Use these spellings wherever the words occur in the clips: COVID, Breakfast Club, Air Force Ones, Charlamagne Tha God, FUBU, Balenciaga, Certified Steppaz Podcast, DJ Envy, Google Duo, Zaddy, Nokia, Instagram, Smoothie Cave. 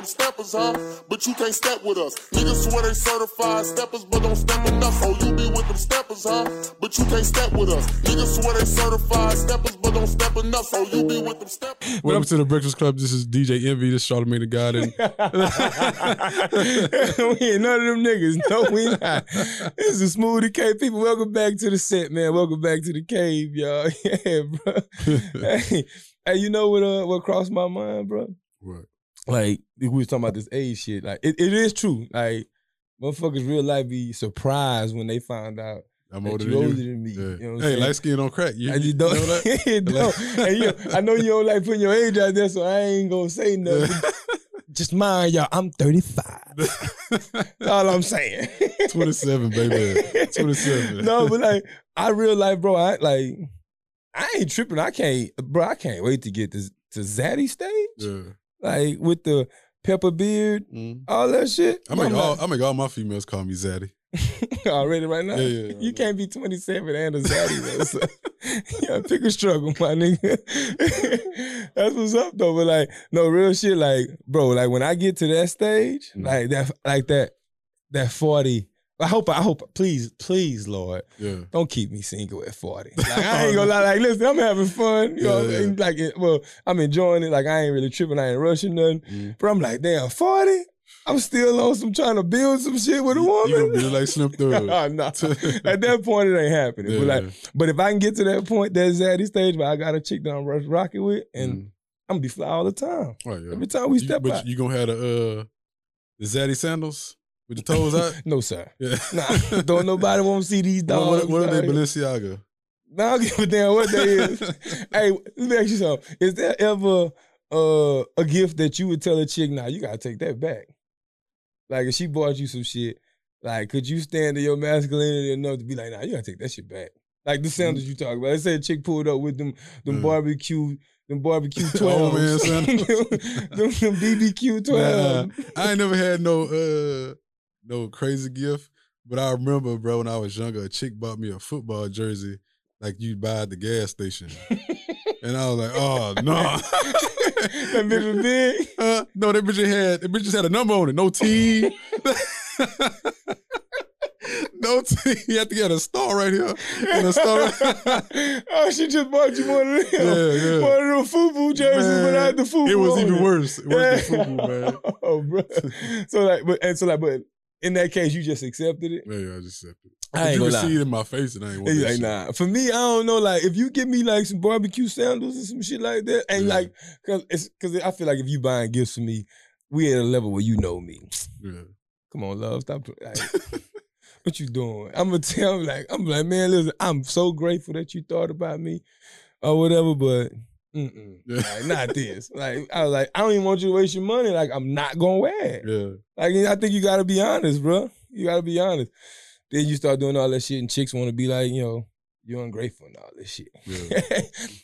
them steppers, huh? But you can't step with us. Niggas swear they certified steppers, but don't step enough. Oh, you be with them steppers, huh? But you can't step with us. Niggas swear they certified steppers, but don't step enough. Oh, you be with them steppers. What up to the Breakfast Club? This is DJ Envy. This is Charlamagne Tha God. And we ain't none of them niggas. No, we not. This is Smoothie Cave. People, welcome back to the set, man. Welcome back to the cave, y'all. Yeah, bro. Hey, you know what crossed my mind, bro? What? Like, we was talking about this age shit. Like, it is true. Like, motherfuckers real life be surprised when they find out I'm older than you. Older than me. Yeah. You know what hey, light skin don't crack. You don't. You know that? I know you don't like putting your age out there, so I ain't gonna say nothing. Just mind y'all, I'm 35. That's all I'm saying. 27, baby. 27. No, but like, I real life, bro, I ain't tripping. I can't wait to get to Zaddy stage. Yeah. Like with the pepper beard, all that shit. I make all my females call me Zaddy. Already right now? Yeah, you can't be 27 and a Zaddy though. So. Yeah, pick a struggle, my nigga. That's what's up though. But like, no real shit. Like, bro, like when I get to that stage, like that 40. I hope, please, Lord, don't keep me single at 40. Like, I ain't gonna lie, like, listen, I'm having fun, you know, I'm enjoying it, like, I ain't really tripping, I ain't rushing nothing, but I'm like, damn, 40? I'm still on some trying to build some shit with a woman? You really like Slim Thug. Nah, at that point, it ain't happening. Yeah. But if I can get to that point, that zaddy stage where I got a chick that I'm rocking with, and I'm gonna be fly all the time. Oh, yeah. Every time we step out. You gonna have the zaddy sandals? With the toes out? No, sir. Yeah. Nah, don't nobody want to see these dogs. What are they, Balenciaga? Nah, I don't give a damn what they is. Hey, let me ask you something. Is there ever a gift that you would tell a chick, nah, you got to take that back? Like, if she bought you some shit, like, could you stand to your masculinity enough to be like, nah, you got to take that shit back? Like, the sandals you talk about. Let's say a chick pulled up with them barbecue twelves. Oh, man, them BBQ 12. Nah, I ain't never had no crazy gift, but I remember, bro, when I was younger, a chick bought me a football jersey like you buy at the gas station. And I was like, oh, no. That bitch was big? No, that bitch just had a number on it. No T. No T. You have to get a star right here. And a star right. Oh, she just bought you one of them. Yeah, yeah. One of them FUBU jerseys, man, but I had the FUBU. It was even worse. It was the FUBU, man. Oh, bro. So in that case, you just accepted it? Yeah, I just accepted it. You can see it in my face and I ain't want to like, nah. For me, I don't know, like, if you give me, like, some barbecue sandals and some shit like that, and, like, because I feel like if you buying gifts for me, we at a level where you know me. Yeah. Come on, love, stop. Like, what you doing? I'm going to tell him, like, I'm like, man, listen, I'm so grateful that you thought about me or whatever, but like, not this. Like, I was like, I don't even want you to waste your money. Like, I'm not going to wear it. Yeah. Like, I think you got to be honest, bro. You got to be honest. Then you start doing all that shit, and chicks want to be like, you know, you're ungrateful and all this shit. Yeah.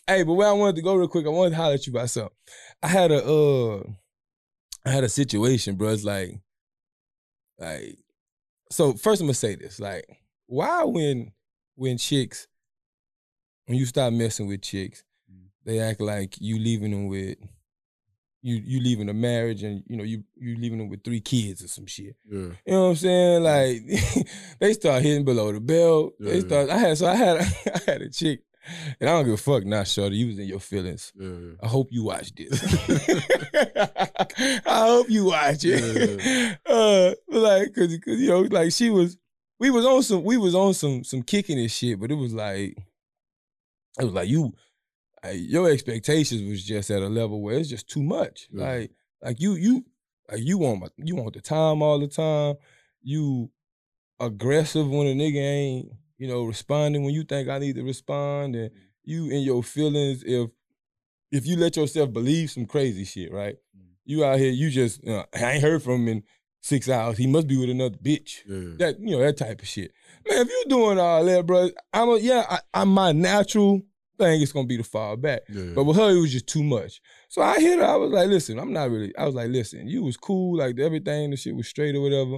Hey, but where I wanted to go real quick, I wanted to holler at you about something. I had a situation, bro. It's like, so first I'm gonna say this, like, why when you start messing with chicks, they act like you leaving them with. You leaving a marriage and, you know, you leaving them with 3 kids or some shit. Yeah. You know what I'm saying? Like, they start hitting below the belt. Yeah, they start, I had a chick, and I don't give a fuck now, shorty, you was in your feelings. Yeah. I hope you watch this. I hope you watch it. Yeah. Like, cause, you know, like we was on some kicking and shit, but it was like you, your expectations was just at a level where it's just too much. Yeah. Like you want the time all the time. You aggressive when a nigga ain't, you know, responding when you think I need to respond, and you in your feelings if you let yourself believe some crazy shit, right? You out here, you just I ain't heard from him in 6 hours. He must be with another bitch. Yeah. That, you know, that type of shit. Man, if you doing all that, bro, I'm my natural thing, it's gonna be to fall back. Yeah. But with her, it was just too much. So I hit her, I was like, listen, I was like, listen, you was cool, like everything, the shit was straight or whatever.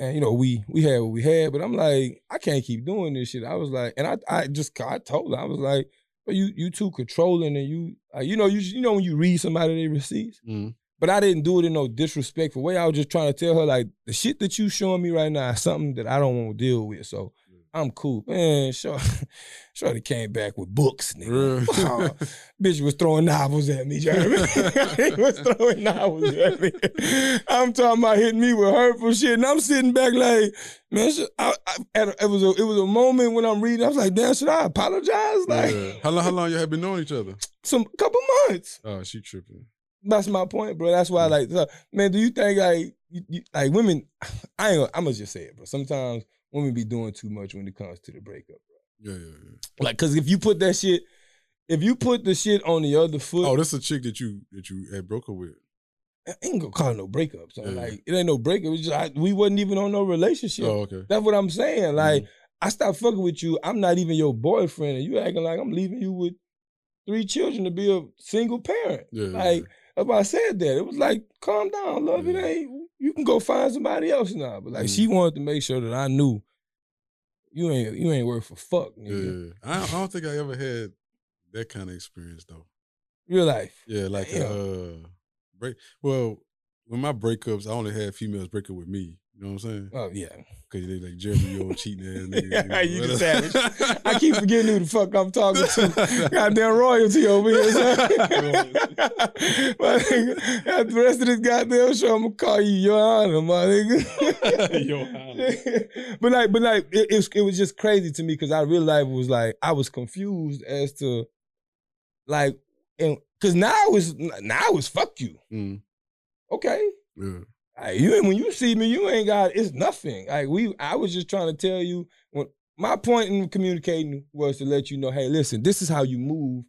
And you know, we had what we had, but I'm like, I can't keep doing this shit. I was like, and I told her, I was like, but you too controlling, and you know when you read somebody they receipts, But I didn't do it in no disrespectful way. I was just trying to tell her, like, the shit that you showing me right now is something that I don't want to deal with. So I'm cool. Man, Shorty came back with books, nigga. Bitch was throwing novels at me, you know what I mean? He was throwing novels at me. I'm talking about hitting me with hurtful shit, and I'm sitting back like, man, it was a moment when I'm reading, I was like, damn, should I apologize? Like, yeah. How long y'all have been knowing each other? Couple months. Oh, she tripping. That's my point, bro. That's why, like, so, man, do you think, like, you, women, I'm gonna just say it, bro. Sometimes women be doing too much when it comes to the breakup, bro. Yeah. Like, cause if you put the shit on the other foot. Oh, that's a chick that you had broke up with. I ain't gonna call it no breakup. So like, it ain't no breakup. It's just we wasn't even on no relationship. Oh, okay. That's what I'm saying. Like, I stopped fucking with you. I'm not even your boyfriend, and you acting like I'm leaving you with 3 children to be a single parent. Yeah, like. I said that. It was like, calm down, love. It ain't, you can go find somebody else now. But like, she wanted to make sure that I knew you ain't worth for fuck, nigga. Yeah. I don't think I ever had that kind of experience though. Real life. Yeah, like well, when my breakups, I only had females break up with me. You know what I'm saying? Oh, yeah. Because they like, Jeremy, you old cheating ass nigga. You the savage. I keep forgetting who the fuck I'm talking to. Goddamn royalty over here, son. After the rest of this goddamn show, I'm going to call you Your Honor, my nigga. Your Honor. But like, it was just crazy to me because I realized it was like, I was confused as to, like, because now it's fuck you. Mm. Okay. Yeah. Like, you, when you see me, you ain't got, it's nothing. Like, I was just trying to tell you, when my point in communicating was to let you know, hey, listen, this is how you move.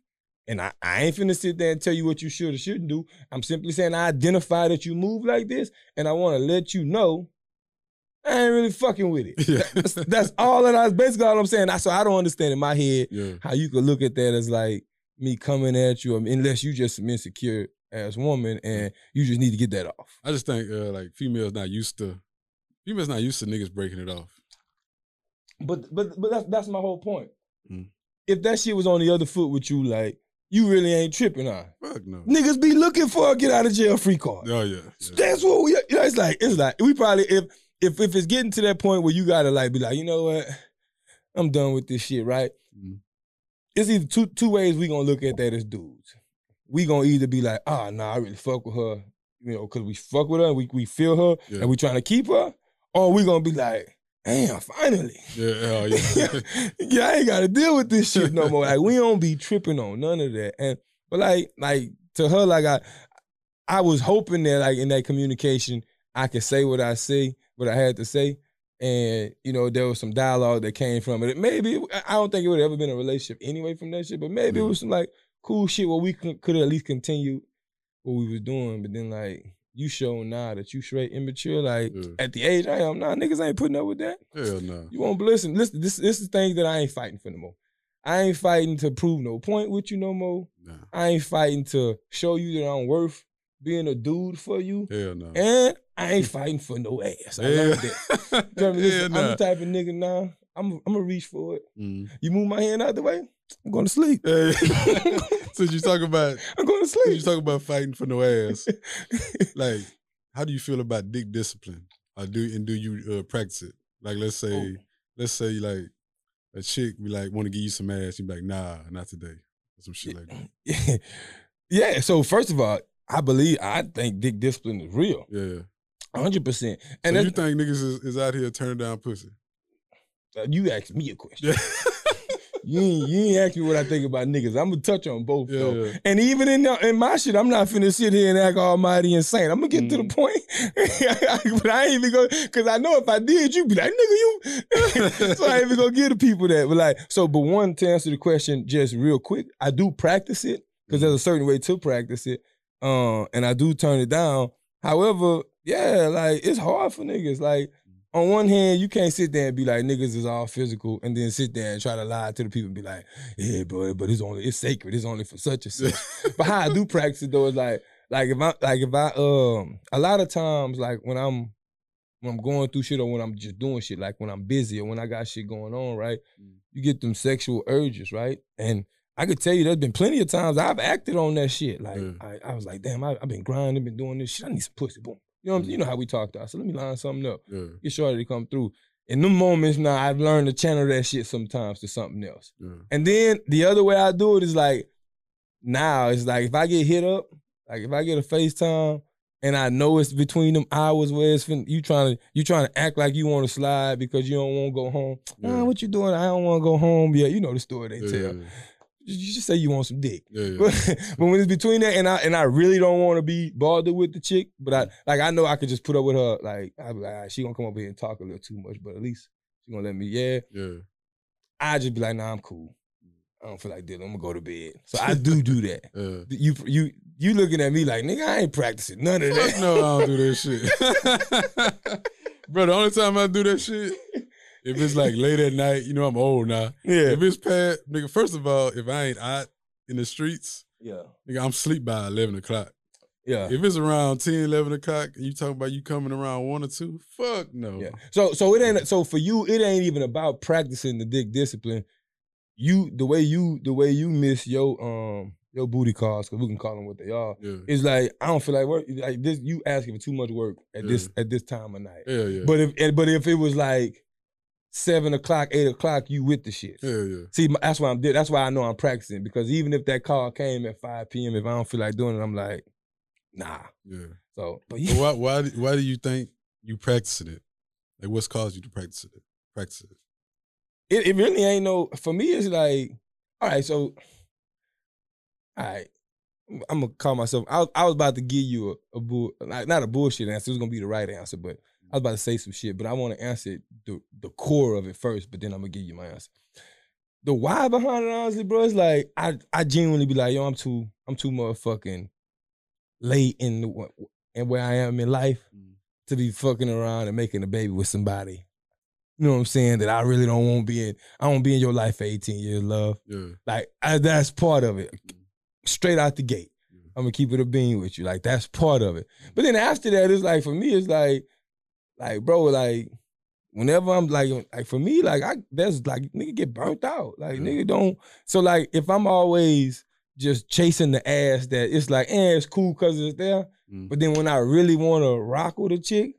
And I ain't finna sit there and tell you what you should or shouldn't do. I'm simply saying I identify that you move like this, and I want to let you know I ain't really fucking with it. Yeah. That's all that I was, basically all I'm saying. So I don't understand in my head how you could look at that as like me coming at you, unless you just some insecure as woman, and you just need to get that off. I just think like females not used to niggas breaking it off. But that's my whole point. Mm. If that shit was on the other foot with you, like, you really ain't tripping, huh? Fuck no. Niggas be looking for a get out of jail free card. Oh yeah. That's what we. You know, it's like we probably if it's getting to that point where you gotta like be like, you know what, I'm done with this shit, right? Mm. It's either two ways we gonna look at that as dudes. We gonna either be like, I really fuck with her, you know, cause we fuck with her and we feel her and we trying to keep her, or we gonna be like, damn, finally. Yeah, hell yeah. Yeah, I ain't gotta deal with this shit no more. Like, we don't be tripping on none of that. And but like to her, like I was hoping that like in that communication, I could say what I had to say. And, you know, there was some dialogue that came from it. Maybe, I don't think it would have ever been a relationship anyway from that shit, but maybe it was some like cool shit where we could at least continue what we was doing, but then like you show now that you straight immature, like at the age I am now, niggas ain't putting up with that. Hell no. You won't listen, this is things that I ain't fighting for no more. I ain't fighting to prove no point with you no more. Nah. I ain't fighting to show you that I'm worth being a dude for you. Hell no. And I ain't fighting for no ass. I learned that. Listen, I'm the type of nigga now, I'm gonna reach for it. Mm. You move my hand out the way, I'm going to sleep. Hey. I'm going to sleep. You talk about fighting for no ass. Like, how do you feel about dick discipline? Do you practice it? Like, let's say like a chick be like, want to give you some ass, you be like, nah, not today, or some shit like that. Yeah. So first of all, I think dick discipline is real. Yeah. 100%. And so you think niggas is out here turning down pussy? You asked me a question. You ain't ask me what I think about niggas. I'm gonna touch on both though. Yeah. And even in my shit, I'm not finna sit here and act almighty insane. I'm gonna get to the point. But I ain't even gonna, cause I know if I did, you'd be like, nigga, you. So I ain't even gonna give the people that. But like, but to answer the question just real quick, I do practice it, cause there's a certain way to practice it. And I do turn it down. However, yeah, like it's hard for niggas. Like, on one hand, you can't sit there and be like, niggas is all physical, and then sit there and try to lie to the people and be like, yeah, bro, but it's sacred, it's only for such and such. But how I do practice it though is like if I a lot of times, like when I'm going through shit, or when I'm just doing shit, like when I'm busy or when I got shit going on, right? You get them sexual urges, right? And I could tell you there's been plenty of times I've acted on that shit. Like, I was like, damn, I've been grinding, been doing this shit. I need some pussy, boom. You know what I'm, you know how we talked. I said, let me line something up. Get sure to come through. In them moments now, I've learned to channel that shit sometimes to something else. And then the other way I do it is like, now it's like if I get hit up, like if I get a FaceTime and I know it's between them hours where it's you trying to act like you want to slide because you don't want to go home. Nah, what you doing? I don't want to go home. Yeah, you know the story they tell. You just say you want some dick. But when it's between that and I really don't want to be bothered with the chick, but I know I could just put up with her. Like, I be like, all right, she gonna come up here and talk a little too much, but at least she gonna let me, I just be like, nah, I'm cool. I don't feel like dealing. I'm gonna go to bed. So I do that. You looking at me like, nigga, I ain't practicing none of that. No, I don't do that shit. Bro, the only time I do that shit, if it's like late at night, you know I'm old now. Yeah. If it's past, nigga, first of all, if I ain't out in the streets, nigga, I'm sleep by 11 o'clock. Yeah. If it's around 10, 11 o'clock, and you talking about you coming around 1 or 2, fuck no. Yeah. So it ain't, so for you, it ain't even about practicing the dick discipline. The way you miss your booty calls, because we can call them what they are, it's like, I don't feel like work. Like this, you asking for too much work at this time of night. But if it was like 7 o'clock, 8 o'clock, you with the shit. See, that's why I know I'm practicing, because even if that call came at 5 p.m, if I don't feel like doing it, I'm like, nah. So, but yeah. Well, why do you think you practicing it? Like, what's caused you to practice it? It really ain't no. For me, it's like, all right. I'm gonna call myself. I was about to give you not a bullshit answer. It was gonna be the right answer, but I was about to say some shit, but I want to answer the core of it first, but then I'm going to give you my answer. The why behind it, honestly, bro, is like, I genuinely be like, yo, I'm too motherfucking late in where I am in life to be fucking around and making a baby with somebody. You know what I'm saying? That I really don't want to be in. I won't be in your life for 18 years, love. Like, that's part of it. Straight out the gate. I'm going to keep it a bean with you. Like, that's part of it. But then after that, it's like, for me, it's like, bro, like, whenever I'm like for me, like, that's like, nigga get burnt out. Like, nigga don't. So, like, if I'm always just chasing the ass that it's like, it's cool because it's there. But then when I really want to rock with a chick,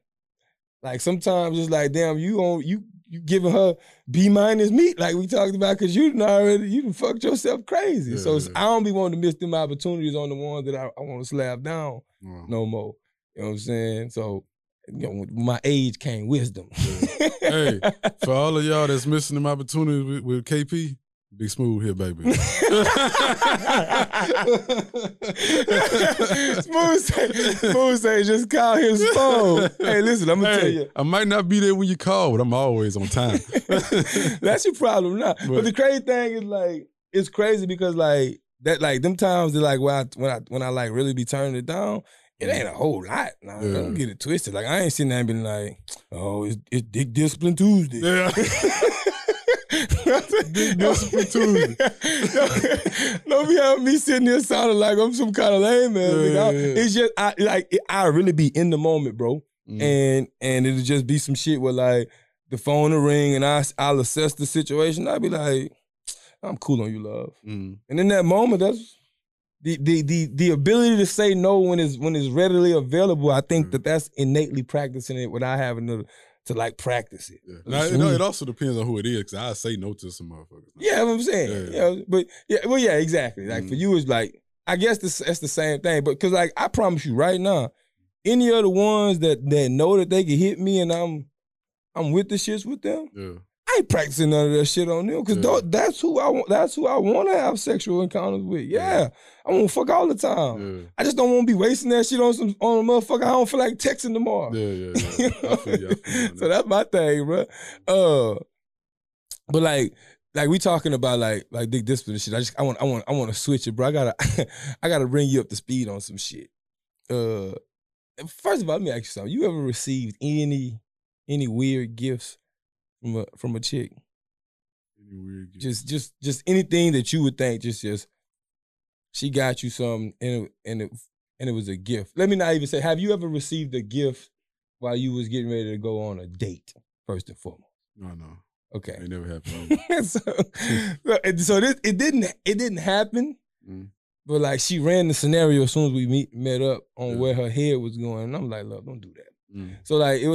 like, sometimes it's like, damn, you giving her B- meat, like we talked about, because you done fucked yourself crazy. So I don't be wanting to miss them opportunities on the ones that I want to slap down no more. You know what I'm saying? So, you know, with my age came wisdom. Hey, for all of y'all that's missing them opportunities with KP, be smooth here, baby. Smooth say, just call his phone. Hey, listen, I'm gonna tell you. I might not be there when you call, but I'm always on time. That's your problem now. But the crazy thing is, like, it's crazy because, like, that, like, them times that, like, when I like really be turning it down, it ain't a whole lot. Nah, don't get it twisted. Like, I ain't sitting there and been like, oh, it's Dick Discipline Tuesday. Dick Discipline Tuesday. Don't be having me sitting there sounding like I'm some kind of lame man. It's just, I really be in the moment, bro. And it'll just be some shit where, like, the phone will ring and I'll assess the situation. I'll be like, I'm cool on you, love. And in that moment, that's, The ability to say no when it's readily available, I think that's innately practicing it without having to like practice it. Now, it also depends on who it is, because I say no to some motherfuckers. Yeah, what I'm saying. Yeah, exactly. Like, for you, it's like, I guess that's the same thing, but because, like, I promise you right now, any of the ones that know that they can hit me and I'm with the shits with them. I ain't practicing none of that shit on them, because that's who I want. That's who I want to have sexual encounters with. I want to fuck all the time. I just don't want to be wasting that shit on a motherfucker I don't feel like texting tomorrow. I feel you. So that's my thing, bro. But like we talking about like dick discipline and shit. I want to switch it, bro. I gotta bring you up to speed on some shit. First of all, let me ask you something. You ever received any weird gifts from a chick? Any weird gift? Just anything that you would think just she got you something and it was a gift. Let me not even say, have you ever received a gift while you was getting ready to go on a date, first and foremost? No. Okay. It never happened. so this, it didn't happen. Mm. But like she ran the scenario as soon as we met up on where her head was going, and I'm like, "Love, don't do that." Mm. So like it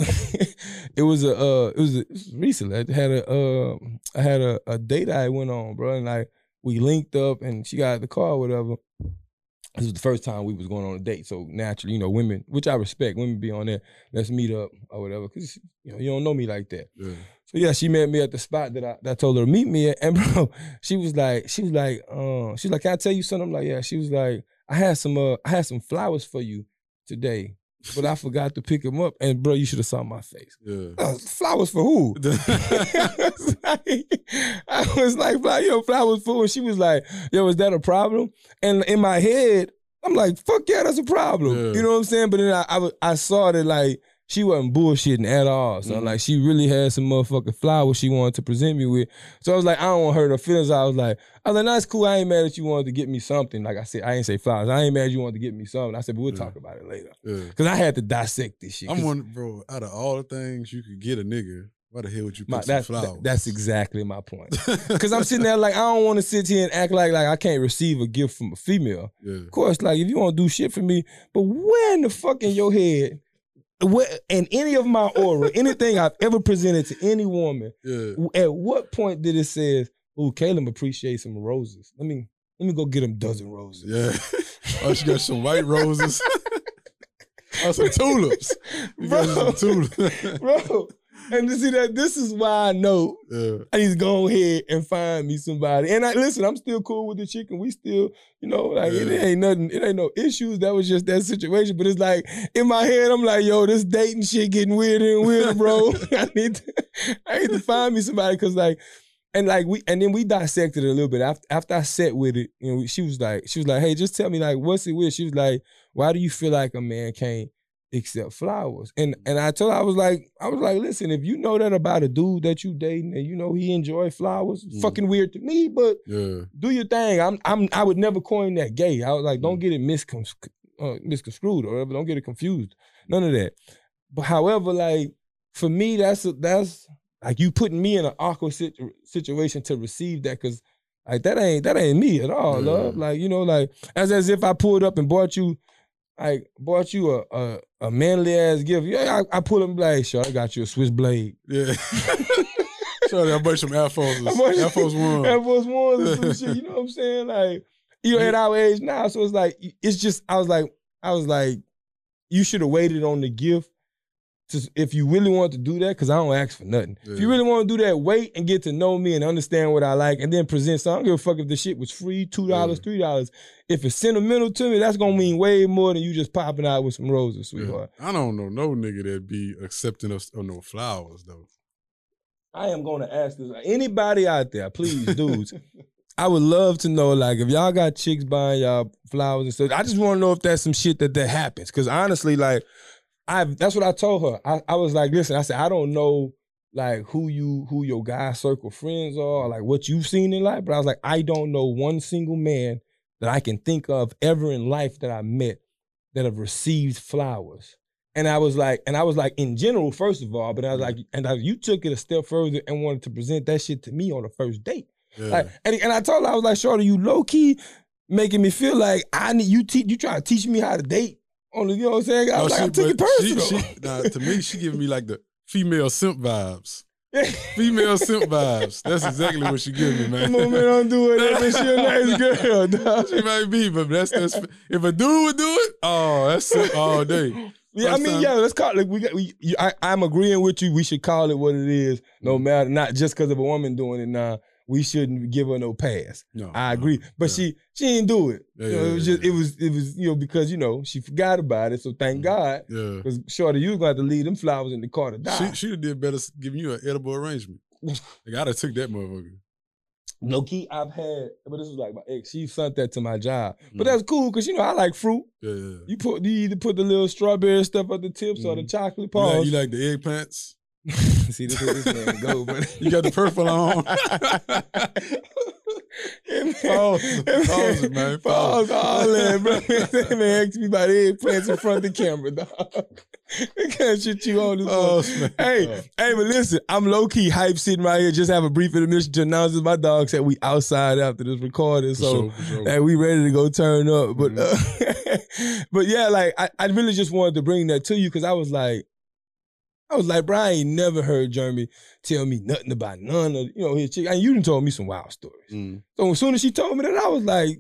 was recently. I had a date I went on, bro, and like we linked up, and she got out of the car, or whatever. This was the first time we was going on a date, so naturally, you know, women, which I respect, women be on there. Let's meet up or whatever, because you know you don't know me like that. Yeah. So yeah, she met me at the spot that I told her to meet me at, and bro, she was like, "Can I tell you something?" I'm like, "Yeah." She was like, "I had some flowers for you today, but I forgot to pick them up." And bro, you should have saw my face. Yeah. Flowers for who? I was like, "Yo, flowers for who?" And she was like, "Yo, is that a problem?" And in my head, I'm like, "Fuck yeah, that's a problem." Yeah. You know what I'm saying? But then I saw that like she wasn't bullshitting at all. So like she really had some motherfucking flowers she wanted to present me with. So I was like, I don't want to hurt her feelings. I was like, "That's cool. I ain't mad that you wanted to get me something." Like I said, I ain't say flowers. I ain't mad you wanted to get me something. I said, but we'll talk about it later. Yeah. Cause I had to dissect this shit. I'm wondering, bro, out of all the things you could get a nigga, why the hell would you pick some flowers? That's exactly my point. Because I'm sitting there like, I don't want to sit here and act like I can't receive a gift from a female. Yeah. Of course, like if you want to do shit for me, but where in the fuck in your head, and any of my aura, anything I've ever presented to any woman, at what point did it say, "Oh, Caleb appreciates some roses. Let me go get him a dozen roses." Yeah. Oh, she got some white roses. Oh, some tulips. Bro. And to see that, this is why I know I need to go ahead and find me somebody. And listen, I'm still cool with the chick, and we still, you know, like it ain't nothing, it ain't no issues. That was just that situation. But it's like in my head, I'm like, yo, this dating shit getting weirder and weirder, bro. I need to find me somebody, because like, and like then we dissected it a little bit after I sat with it. And she was like, "Hey, just tell me like what's it with?" She was like, "Why do you feel like a man can't except flowers?" And I told her, I was like, "Listen, if you know that about a dude that you dating, and you know he enjoy flowers, fucking weird to me, but do your thing. I would never coin that gay." I was like, "Don't get it misconstrued or whatever. Don't get it confused. None of that." But however, like for me, that's like you putting me in an awkward situation to receive that, because like that ain't me at all, love. Like, you know, like as if I pulled up and bought you a manly ass gift. Yeah, I pull up and be like, "Sure, I got you a Swiss blade." Yeah. Sure, I bought some Air Force Ones. Air Force Ones. Air Force Ones and some shit. You know what I'm saying? Like, you know, at our age now, so it's like, it's just, I was like, you should have waited on the gift if you really want to do that, because I don't ask for nothing. Yeah. If you really want to do that, wait and get to know me and understand what I like, and then present. So I don't give a fuck if the shit was free, $2, $3. If it's sentimental to me, that's going to mean way more than you just popping out with some roses, sweetheart. Yeah. I don't know no nigga that be accepting us on no flowers, though. I am going to ask this. Anybody out there, please, dudes. I would love to know, like, if y'all got chicks buying y'all flowers and stuff, I just want to know if that's some shit that happens. Because honestly, like, that's what I told her. I was like, "Listen," I said, "I don't know like who your guy circle friends are, or like what you've seen in life, but I was like, I don't know one single man that I can think of ever in life that I met that have received flowers." And I was like, in general, first of all, but I was like, you took it a step further and wanted to present that shit to me on a first date. Yeah. Like, and I told her, I was like, "Shorty, you low key making me feel like I need you trying to teach me how to date." You know what I'm saying? I was like, I took it personal. To me, she giving me like the female simp vibes. Female simp vibes. That's exactly what she giving me, man. Come on, man, don't do it. That bitch, she a nice girl, dog. She might be, but that's if a dude would do it, oh, that's simp all day. Yeah, I mean, yeah, let's call it. Like, I'm agreeing with you. We should call it what it is, no matter, not just because of a woman doing it now. We shouldn't give her no pass. No, I agree, but she didn't do it. Yeah, you know, it was you know, because you know she forgot about it. So thank God. Yeah, because Shorty, you was gonna have to leave them flowers in the car to die. She did better giving you an edible arrangement. Like I'd have took that motherfucker. No key, I've had, but this was like my ex. She sent that to my job, but that's cool because you know I like fruit. Yeah. You either put the little strawberry stuff at the tips or the chocolate paws. You like the eggplants. See, this man go, but you got the purple on. Pause, man. Pause all that, bro. That man asked me about eggplants in front of the camera, dog. They can't shit you on this one. Hey, but listen, I'm low-key hype sitting right here. Just have a brief intermission to announce that my dog said we outside after this recording. So, hey, we ready to go turn up. But, but yeah, like, I really just wanted to bring that to you because I was like, bro, I ain't never heard Jeremy tell me nothing about none of, you know, his chick. And you done told me some wild stories. So as soon as she told me that, I was like,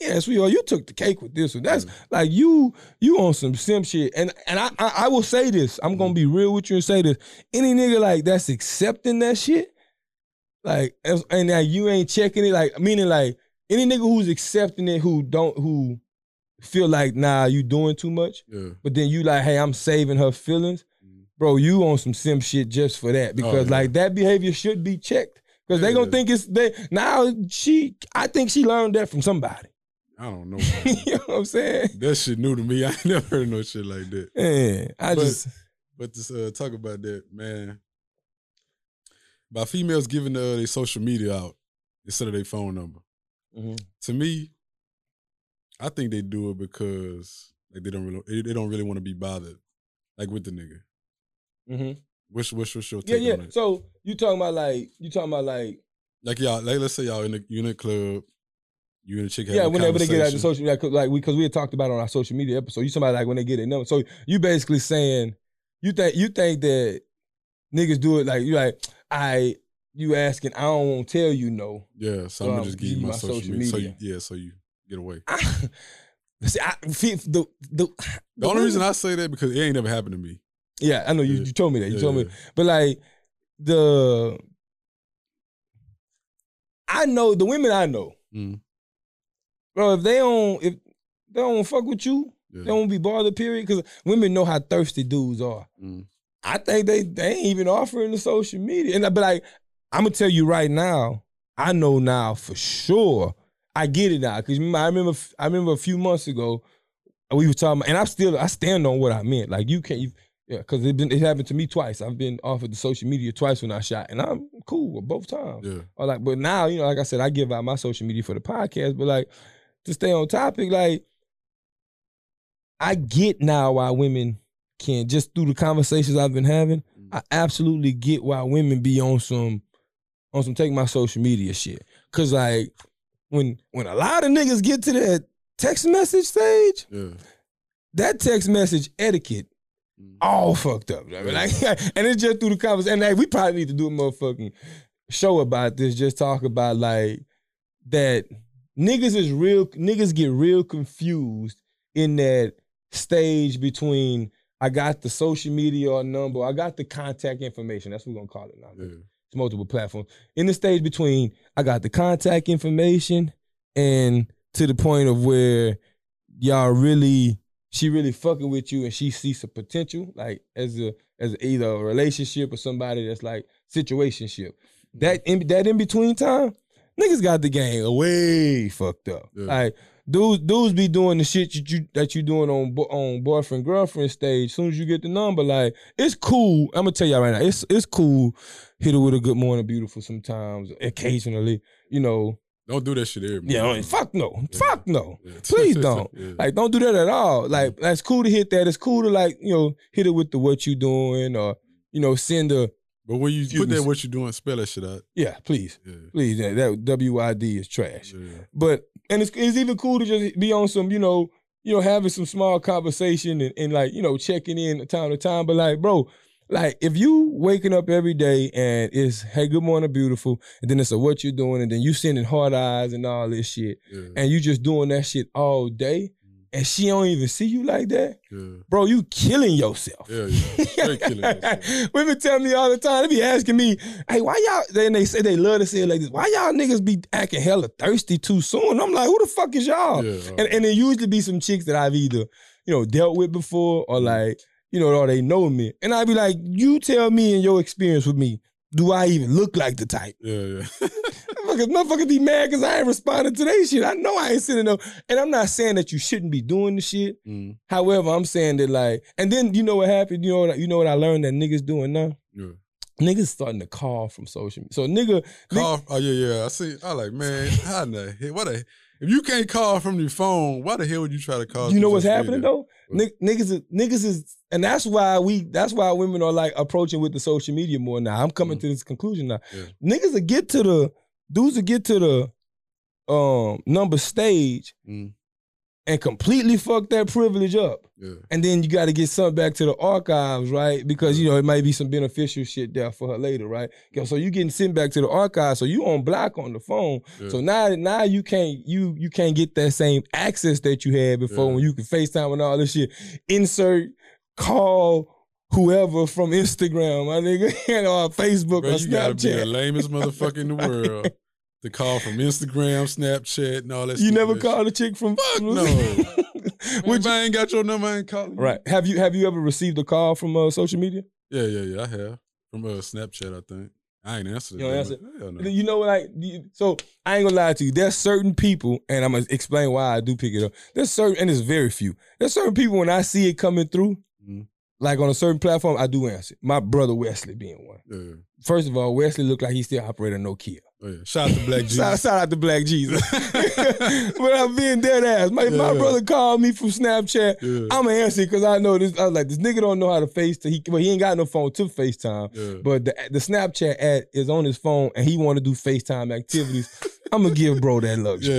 yeah, sweetheart, you took the cake with this one. That's like you on some simp shit. And I will say this. I'm gonna be real with you and say this. Any nigga like that's accepting that shit, like and that you ain't checking it, like meaning like any nigga who's accepting it who feel like, nah, you doing too much, but then you like, hey, I'm saving her feelings. Bro, you on some simp shit just for that because like that behavior should be checked because they gonna think it's they now. I think she learned that from somebody. I don't know. You know what I'm saying? That shit new to me. I never heard no shit like that. Man, but to talk about that, man. By females giving their social media out instead of their phone number. To me, I think they do it because like they don't really want to be bothered, like with the nigga. What's your take on it? So you talking about like y'all, like let's say y'all in the unit club, you and a chick having a whenever they get out of the social media, like because we had talked about it on our social media episode, you somebody like when they get it number. So you basically saying you think that niggas do it like you like you asking I don't want to tell you no. Yeah, so I'm gonna just give you my social media. So you get away. See, the only reason I say that because it ain't never happened to me. Yeah, I know you told me that. You told me. But like I know the women I know. Bro, if they don't fuck with you, they won't be bothered, period. Cause women know how thirsty dudes are. I think they ain't even offering the social media. And but like, I'm gonna tell you right now, I know now for sure. I get it now. Cause I remember a few months ago, we were talking about, and I stand on what I meant. Like you can't yeah, because it happened to me twice. I've been offered the social media twice when I shot, and I'm cool with both times. But now, you know, like I said, I give out my social media for the podcast, but like, to stay on topic, like, I get now why women can, just through the conversations I've been having, I absolutely get why women be on some take my social media shit. Because like, when a lot of niggas get to that text message stage, that text message etiquette, all fucked up, I mean, like, and it's just through the conversation. And like, we probably need to do a motherfucking show about this. Just talk about like that niggas get real confused in that stage between I got the social media or number, I got the contact information. That's what we're gonna call it now. It's multiple platforms. In the stage between I got the contact information and to the point of where y'all really. She really fucking with you and she sees a potential, like as either a relationship or somebody that's like situationship. That in between time, niggas got the game way fucked up. Like dudes be doing the shit that you doing on boyfriend girlfriend stage. As soon as you get the number, like it's cool. I'm gonna tell y'all right now, it's cool. Hit her with a good morning, beautiful sometimes, occasionally, you know. Don't do that shit every morning. Yeah, fuck no. Yeah. Fuck no. Yeah. Please don't. Yeah. Like, don't do that at all. Like, that's cool to hit that. It's cool to, like, you know, hit it with the what you doing or, you know, send a... But when you put that what you doing, spell that shit out. Yeah, please. Yeah. Please. Yeah, that W-I-D is trash. Yeah. But, and it's even cool to just be on some, you know, having some small conversation and like, you know, checking in time to time. But, like, bro... Like, if you waking up every day and it's, hey, good morning, beautiful, and then it's a what you doing, and then you sending hard eyes and all this shit, and you just doing that shit all day, and she don't even see you like that, bro, you killing yourself. Yeah. Killing yourself. Women tell me all the time, they be asking me, hey, why y'all, and they say they love to say it like this, why y'all niggas be acting hella thirsty too soon? I'm like, who the fuck is y'all? And there usually be some chicks that I've either, you know, dealt with before or like, you know, or they know me. And I'd be like, you tell me in your experience with me, do I even look like the type? Motherfuckers be mad because I ain't responding to their shit. I know I ain't sending no. And I'm not saying that you shouldn't be doing the shit. However, I'm saying that like, and then you know what happened? You know what I learned that niggas doing now? niggas starting to call from social media. So nigga. Oh yeah. I see. I like, man, how in the hell, what a, if you can't call from your phone, why the hell would you try to call? You know what's happening though? Niggas is, and that's why women are like approaching with the social media more now. I'm coming to this conclusion now. Yeah. Dudes will get to the number stage and completely fuck that privilege up. Yeah. And then you got to get something back to the archives, right? Because, you know, it might be some beneficial shit there for her later, right? So you getting sent back to the archives, so you on block on the phone. Yeah. So now you can't get that same access that you had before when you could FaceTime and all this shit. Insert, call, whoever from Instagram, my nigga, or Facebook or Snapchat. You gotta be the lamest motherfucker in the world. The call from Instagram, Snapchat, and all that. You never called a chick from? Fuck no. Which I ain't got your number, I ain't calling. Right? Have you ever received a call from social media? Yeah, I have from Snapchat. I think I ain't answered. You don't answer? Hell no. You know what? So I ain't gonna lie to you. There's certain people, and I'm gonna explain why I do pick it up. There's very few. There's certain people when I see it coming through, like on a certain platform, I do answer. My brother Wesley being one. Yeah. First of all, Wesley looked like he still operating Nokia. Oh, yeah. Shout out to Black Jesus. Shout out to Black Jesus. But I'm being dead ass. My brother called me from Snapchat. Yeah. I'ma answer because I know this. I was like, this nigga don't know how to FaceTime. He ain't got no phone to FaceTime. Yeah. But the Snapchat ad is on his phone and he want to do FaceTime activities. I'ma give bro that luxury.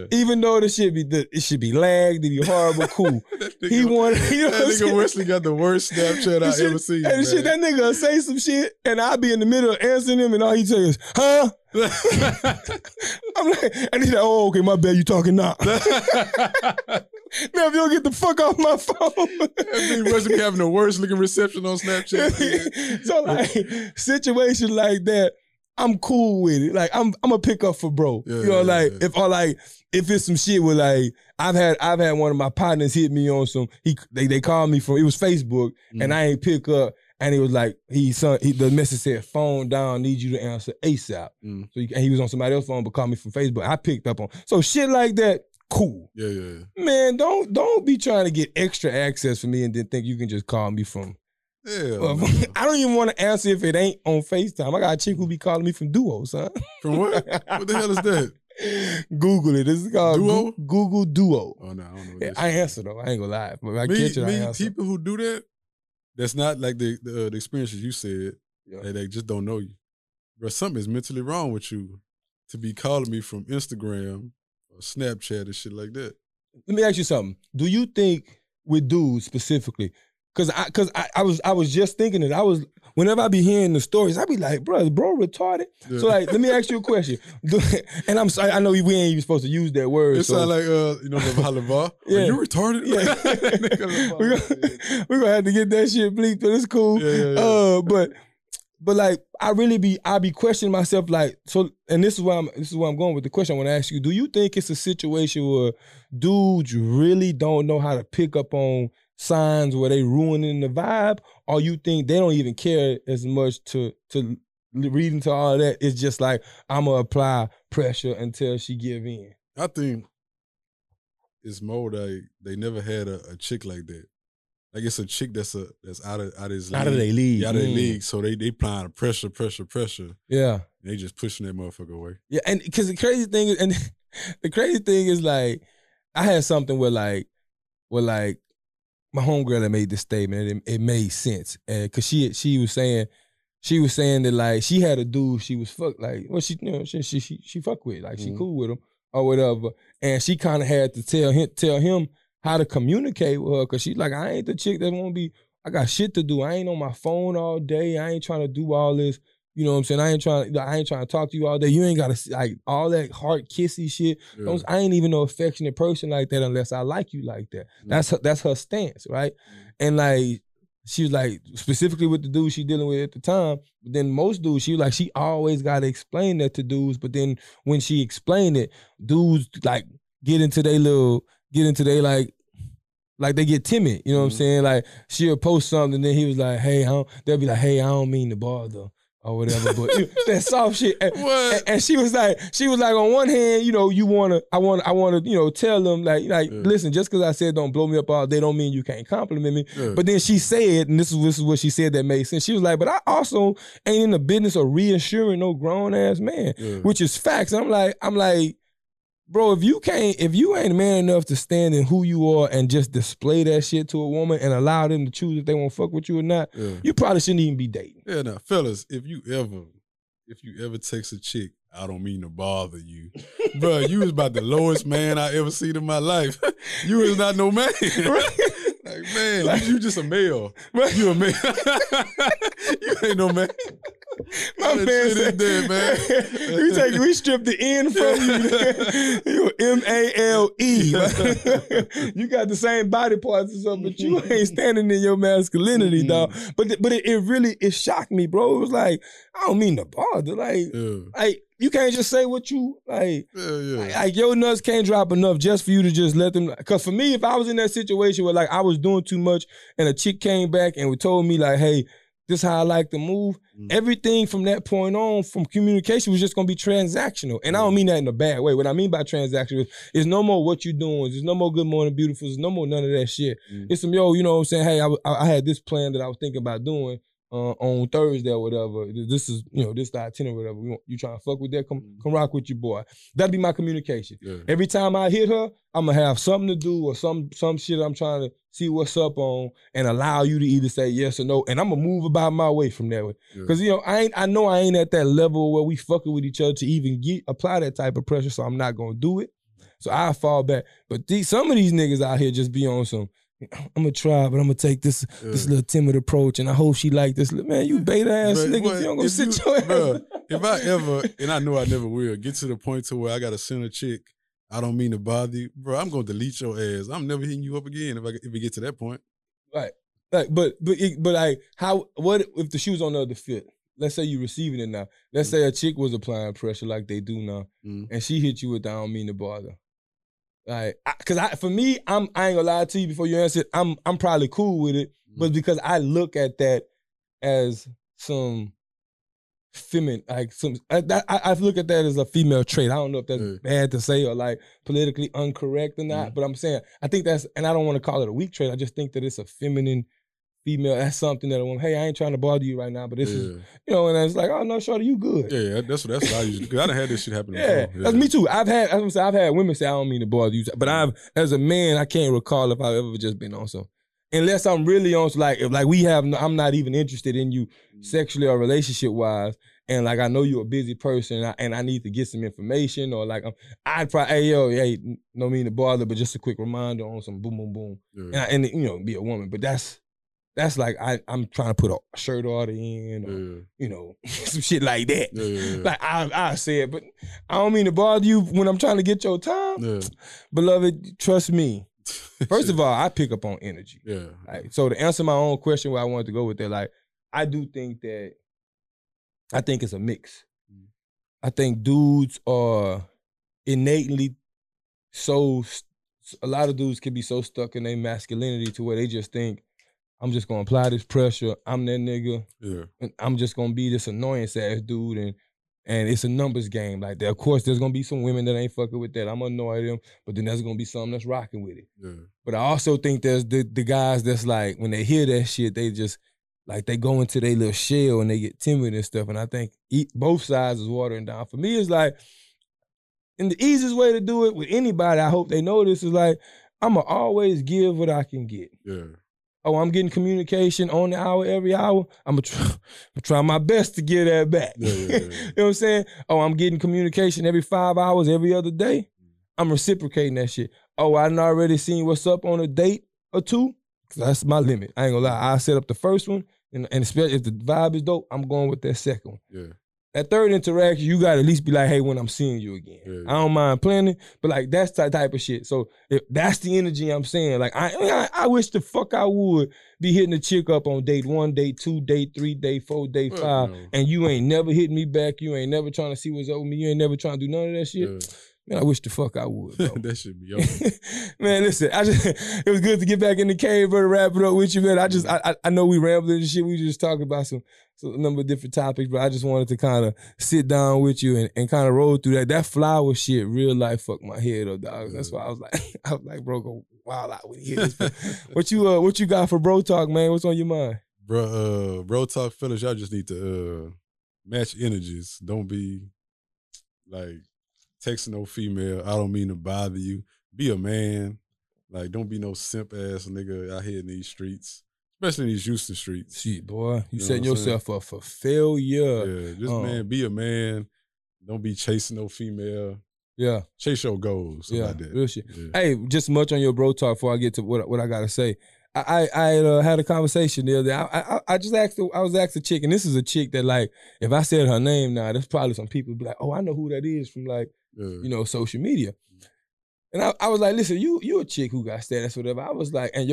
Yeah. Even though it should be lagged, it'd be horrible, cool. That nigga Wesley got the worst Snapchat I ever seen. And shit, that nigga say some shit and I'll be in the middle of answering him and all he tell you is, huh? I'm like, and he's like, oh, okay, my bad, you talking now. Man, if you don't get the fuck off my phone. That nigga Wesley be having the worst looking reception on Snapchat. So like, situation like that, I'm cool with it. Like I'm a pick up for bro. Yeah, you know, if it's some shit with like I've had one of my partners hit me on some. They called me from, it was Facebook and I ain't pick up. And he was like, the message said, phone down, need you to answer ASAP. And he was on somebody else's phone, but called me from Facebook. I picked up on. So shit like that, cool. Yeah. Man, don't be trying to get extra access for me and then think you can just call me from. Yeah. I don't even want to answer if it ain't on FaceTime. I got a chick who be calling me from Duo, son. From what? What the hell is that? Google it. This is called Duo? Google Duo. Oh, no, I don't know. Yeah, I answer though. I ain't gonna lie. But I catch it, I answer. People who do that, that's not like the experiences you said. Yeah. They just don't know you. Bro, something is mentally wrong with you to be calling me from Instagram or Snapchat and shit like that. Let me ask you something. Do you think with dudes specifically, Cause I was just thinking it. Whenever I be hearing the stories, I be like, bro retarded. Yeah. So like, let me ask you a question. And I'm sorry, I know we ain't even supposed to use that word. It sound like Halavar. Yeah. Are you retarded? Yeah. We're gonna have to get that shit bleeped, but it's cool. Yeah. But like I be questioning myself, like, so, and this is where I'm going with the question I want to ask you. Do you think it's a situation where dudes really don't know how to pick up on signs where they ruining the vibe, or you think they don't even care as much to read into all of that? It's just like, I'ma apply pressure until she give in. I think it's more like they never had a chick like that. Like it's a chick that's out of his league. Out of their league. Out of their league. So they applying pressure. Yeah. And they just pushing that motherfucker away. Yeah, and because the crazy thing is like, I had something where my homegirl that made this statement, it made sense. And cause she was saying that like she had a dude she was fucked, like, well, she fuck with, like, she cool with him or whatever. And she kind of had to tell him how to communicate with her, cause she's like, I ain't the chick that wanna be, I got shit to do. I ain't on my phone all day. I ain't trying to do all this. You know what I'm saying? I ain't trying to talk to you all day. You ain't gotta, like, all that hard kissy shit. Yeah. I ain't even no affectionate person like that unless I like you like that. Mm-hmm. That's her stance, right? And like, she was like, specifically with the dude she dealing with at the time, but then most dudes, she was like, she always gotta explain that to dudes, but then when she explained it, dudes like get into their like they get timid, you know what I'm saying? Like she'll post something and then they'll be like, hey, I don't mean to bother. or whatever, but that soft shit. And she was like, on one hand, you know, I want to, you know, tell them like, listen, just because I said don't blow me up all day, don't mean you can't compliment me. Yeah. But then she said, and this is what she said that made sense. She was like, but I also ain't in the business of reassuring no grown ass man, which is facts. And I'm like, bro, if you ain't man enough to stand in who you are and just display that shit to a woman and allow them to choose if they want to fuck with you or not, you probably shouldn't even be dating. Yeah, now, fellas, if you ever text a chick, I don't mean to bother you. Bro, you was about the lowest man I ever seen in my life. You is not no man. Right? Like, man, you just a male. Right? You a male. You ain't no man. My man said, dead, man. We stripped the N from you. You M-A-L-E. You got the same body parts or something, but you ain't standing in your masculinity, dog. But it really shocked me, bro. It was like, I don't mean to bother. Like you can't just say what you like. Like your nuts can't drop enough just for you to just let them. Because for me, if I was in that situation where like I was doing too much and a chick came back and told me like, hey, this is how I like to move. Everything from that point on, from communication, was just going to be transactional. And I don't mean that in a bad way. What I mean by transactional is no more what you doing. There's no more good morning beautifuls. There's no more none of that shit. It's some, yo, you know what I'm saying? Hey, I had this plan that I was thinking about doing on Thursday or whatever. This is, you know, this the itinerary or whatever. You trying to fuck with that? Come rock with your boy. That'd be my communication. Yeah. Every time I hit her, I'm going to have something to do or some shit I'm trying to see what's up on and allow you to either say yes or no. And I'm going to move about my way from that way. Because, you know, I know I ain't at that level where we fucking with each other to even apply that type of pressure, so I'm not going to do it. So I fall back. But some of these niggas out here just be on some, I'm going to try, but I'm going to take this little timid approach and I hope she like this. Man, you beta-ass niggas. You don't going to sit your ass. Bro, if I ever, and I know I never will, get to the point to where I got to send a chick, I don't mean to bother you. Bro, I'm going to delete your ass. I'm never hitting you up again if it get to that point. Right. Like, but like, what if the shoe's on the other foot? Let's say you're receiving it now. Let's say a chick was applying pressure like they do now, and she hit you with the I don't mean to bother. Like, I ain't gonna lie to you before you answer it, I'm probably cool with it, but because I look at that as some feminine, like some, I look at that as a female trait. I don't know if that's bad to say or like politically incorrect or not, but I'm saying, I think that's, and I don't want to call it a weak trait. I just think that it's a feminine female. That's something that I want, hey, I ain't trying to bother you right now, but this is, you know, and it's like, oh no, shorty, you good. Yeah, that's what I usually do. I done had this shit happen. Yeah, that's me too. I've had women say, I don't mean to bother you, but as a man, I can't recall if I've ever just been on something. Unless I'm really on, like we have, I'm not even interested in you sexually or relationship-wise, and like I know you're a busy person, and I need to get some information, or like I'd probably, hey, no mean to bother, but just a quick reminder on some boom, boom, boom, and you know, be a woman. But that's like I'm trying to put a shirt order in, or you know, some shit like that. Like I said, but I don't mean to bother you when I'm trying to get your time, beloved. Trust me. First of all, I pick up on energy. Yeah. Like, so to answer my own question where I wanted to go with that, like I think it's a mix. I think dudes are innately a lot of dudes can be so stuck in their masculinity to where they just think, I'm just going to apply this pressure. I'm that nigga. Yeah. And I'm just going to be this annoyance ass dude and it's a numbers game like that. Of course, there's going to be some women that ain't fucking with that. I'm going to annoy them, but then there's going to be some that's rocking with it. Yeah. But I also think there's the guys that's like, when they hear that shit, they just, like, they go into their little shell and they get timid and stuff. And I think both sides is watering down. For me, it's like, and the easiest way to do it with anybody, I hope they know this, is like, I'm going to always give what I can get. Yeah. Oh, I'm getting communication on the hour, every hour. I'm gonna try my best to get that back. You know what I'm saying? Oh, I'm getting communication every 5 hours, every other day. I'm reciprocating that shit. Oh, I done already seen what's up on a date or two. That's my limit. I ain't gonna lie. I set up the first one, and especially if the vibe is dope, I'm going with that second one. Yeah. That third interaction, you gotta at least be like, hey, when I'm seeing you again. I don't mind planning, but like that's that type of shit. So if that's the energy I'm saying. Like I wish the fuck I would be hitting a chick up on date 1, date 2, date 3, date 4, date 5, and you ain't never hitting me back. You ain't never trying to see what's up with me. You ain't never trying to do none of that shit. Man, I wish the fuck I would, bro. That should be over. Man, listen, it was good to get back in the cave, bro, to wrap it up with you, man. I know we rambling and shit. We just talking about some number of different topics, but I just wanted to kind of sit down with you and kind of roll through that. That flower shit, real life, fucked my head up, dog. That's why I was like, bro, go wild out when you hear this. What you got for bro talk, man? What's on your mind? Bro, bro talk finish. Y'all just need to match energies. Don't be like, text no female, I don't mean to bother you. Be a man. Like, don't be no simp ass nigga out here in these streets, especially in these Houston streets. Shit, boy. You setting yourself up for failure. Yeah, just man, be a man. Don't be chasing no female. Yeah. Chase your goals. Yeah, like that. Real shit. Yeah. Hey, just much on your bro talk before I get to what I got to say. I had a conversation the other day. I was asked a chick, and this is a chick that, like, if I said her name now, there's probably some people be like, oh, I know who that is from, like, you know, social media. And I was like, listen, you a chick who got status or whatever. I was like, I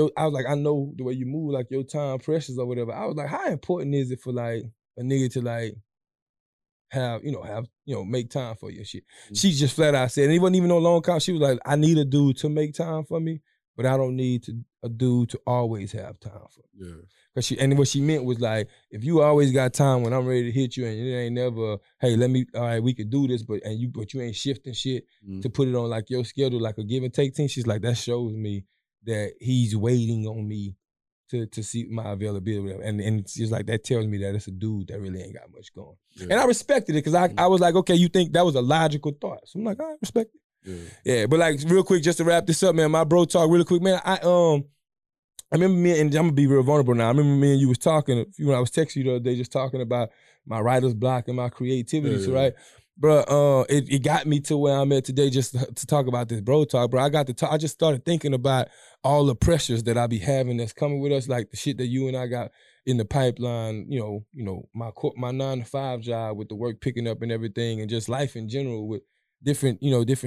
know the way you move, like your time precious or whatever. I was like, how important is it for like a nigga to like have make time for your shit? Mm-hmm. She just flat out said, and it wasn't even no long comment. She was like, I need a dude to make time for me, but I don't need a dude to always have time for me. Yeah. Cause and what she meant was like, if you always got time when I'm ready to hit you, and it ain't never, hey, all right, we could do this, but you ain't shifting shit to put it on like your schedule, like a give and take thing. She's like, that shows me that he's waiting on me to see my availability, and she's like, that tells me that it's a dude that really ain't got much going. Yeah. And I respected it, cause I was like, okay, you think that was a logical thought? So I'm like, I respect it. Yeah, but like real quick, just to wrap this up, man, my bro talk real quick, man. I remember and I'm gonna be real vulnerable now. I remember me and you was talking when I was texting you the other day, just talking about my writer's block and my creativity, right? Bro, it got me to where I'm at today just to talk about this bro talk, bro. I just started thinking about all the pressures that I be having that's coming with us, like the shit that you and I got in the pipeline, you know, my 9-to-5 job with the work picking up and everything, and just life in general with different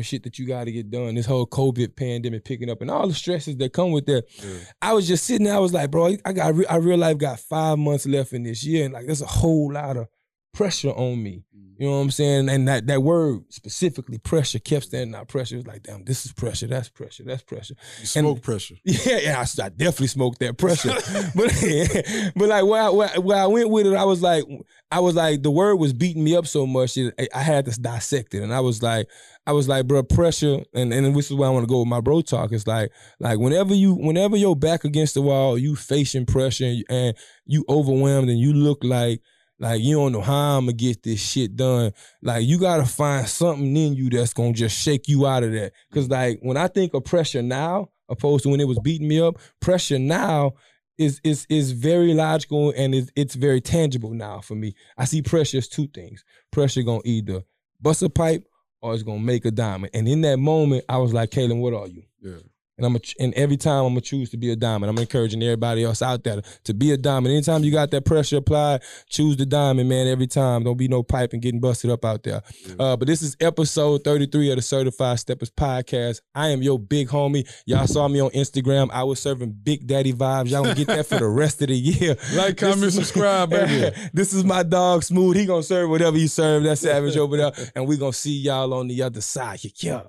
shit that you got to get done. This whole COVID pandemic picking up and all the stresses that come with that. Yeah. I was just sitting there. I was like, bro, I realized I got 5 months left in this year, and like there's a whole lot of pressure on me. You know what I'm saying? And that word specifically, pressure, kept standing out. Pressure. It was like, damn, this is pressure. That's pressure. That's pressure. You smoke pressure. Yeah, I definitely smoked that pressure. but like where I went with it, I was like, the word was beating me up so much that I had to dissect it. And I was like, bro, pressure. And this is where I want to go with my bro talk. It's like whenever your back against the wall, you facing pressure and you overwhelmed and you look like, you don't know how I'm gonna get this shit done. Like, you gotta find something in you that's gonna just shake you out of that. Cause like, when I think of pressure now, opposed to when it was beating me up, pressure now is very logical and it's very tangible now for me. I see pressure as two things. Pressure gonna either bust a pipe or it's gonna make a diamond. And in that moment, I was like, Kaylin, what are you? Yeah. And every time I'm going to choose to be a diamond. I'm encouraging everybody else out there to be a diamond. Anytime you got that pressure applied, choose the diamond, man, every time. Don't be no pipe and getting busted up out there. Yeah. But this is episode 33 of the Certified Steppaz Podcast. I am your big homie. Y'all saw me on Instagram. I was serving Big Daddy vibes. Y'all going to get that for the rest of the year. Like, comment, subscribe, baby. This is my dog, Smooth. He going to serve whatever he served. That savage over there. And we going to see y'all on the other side. Yeah.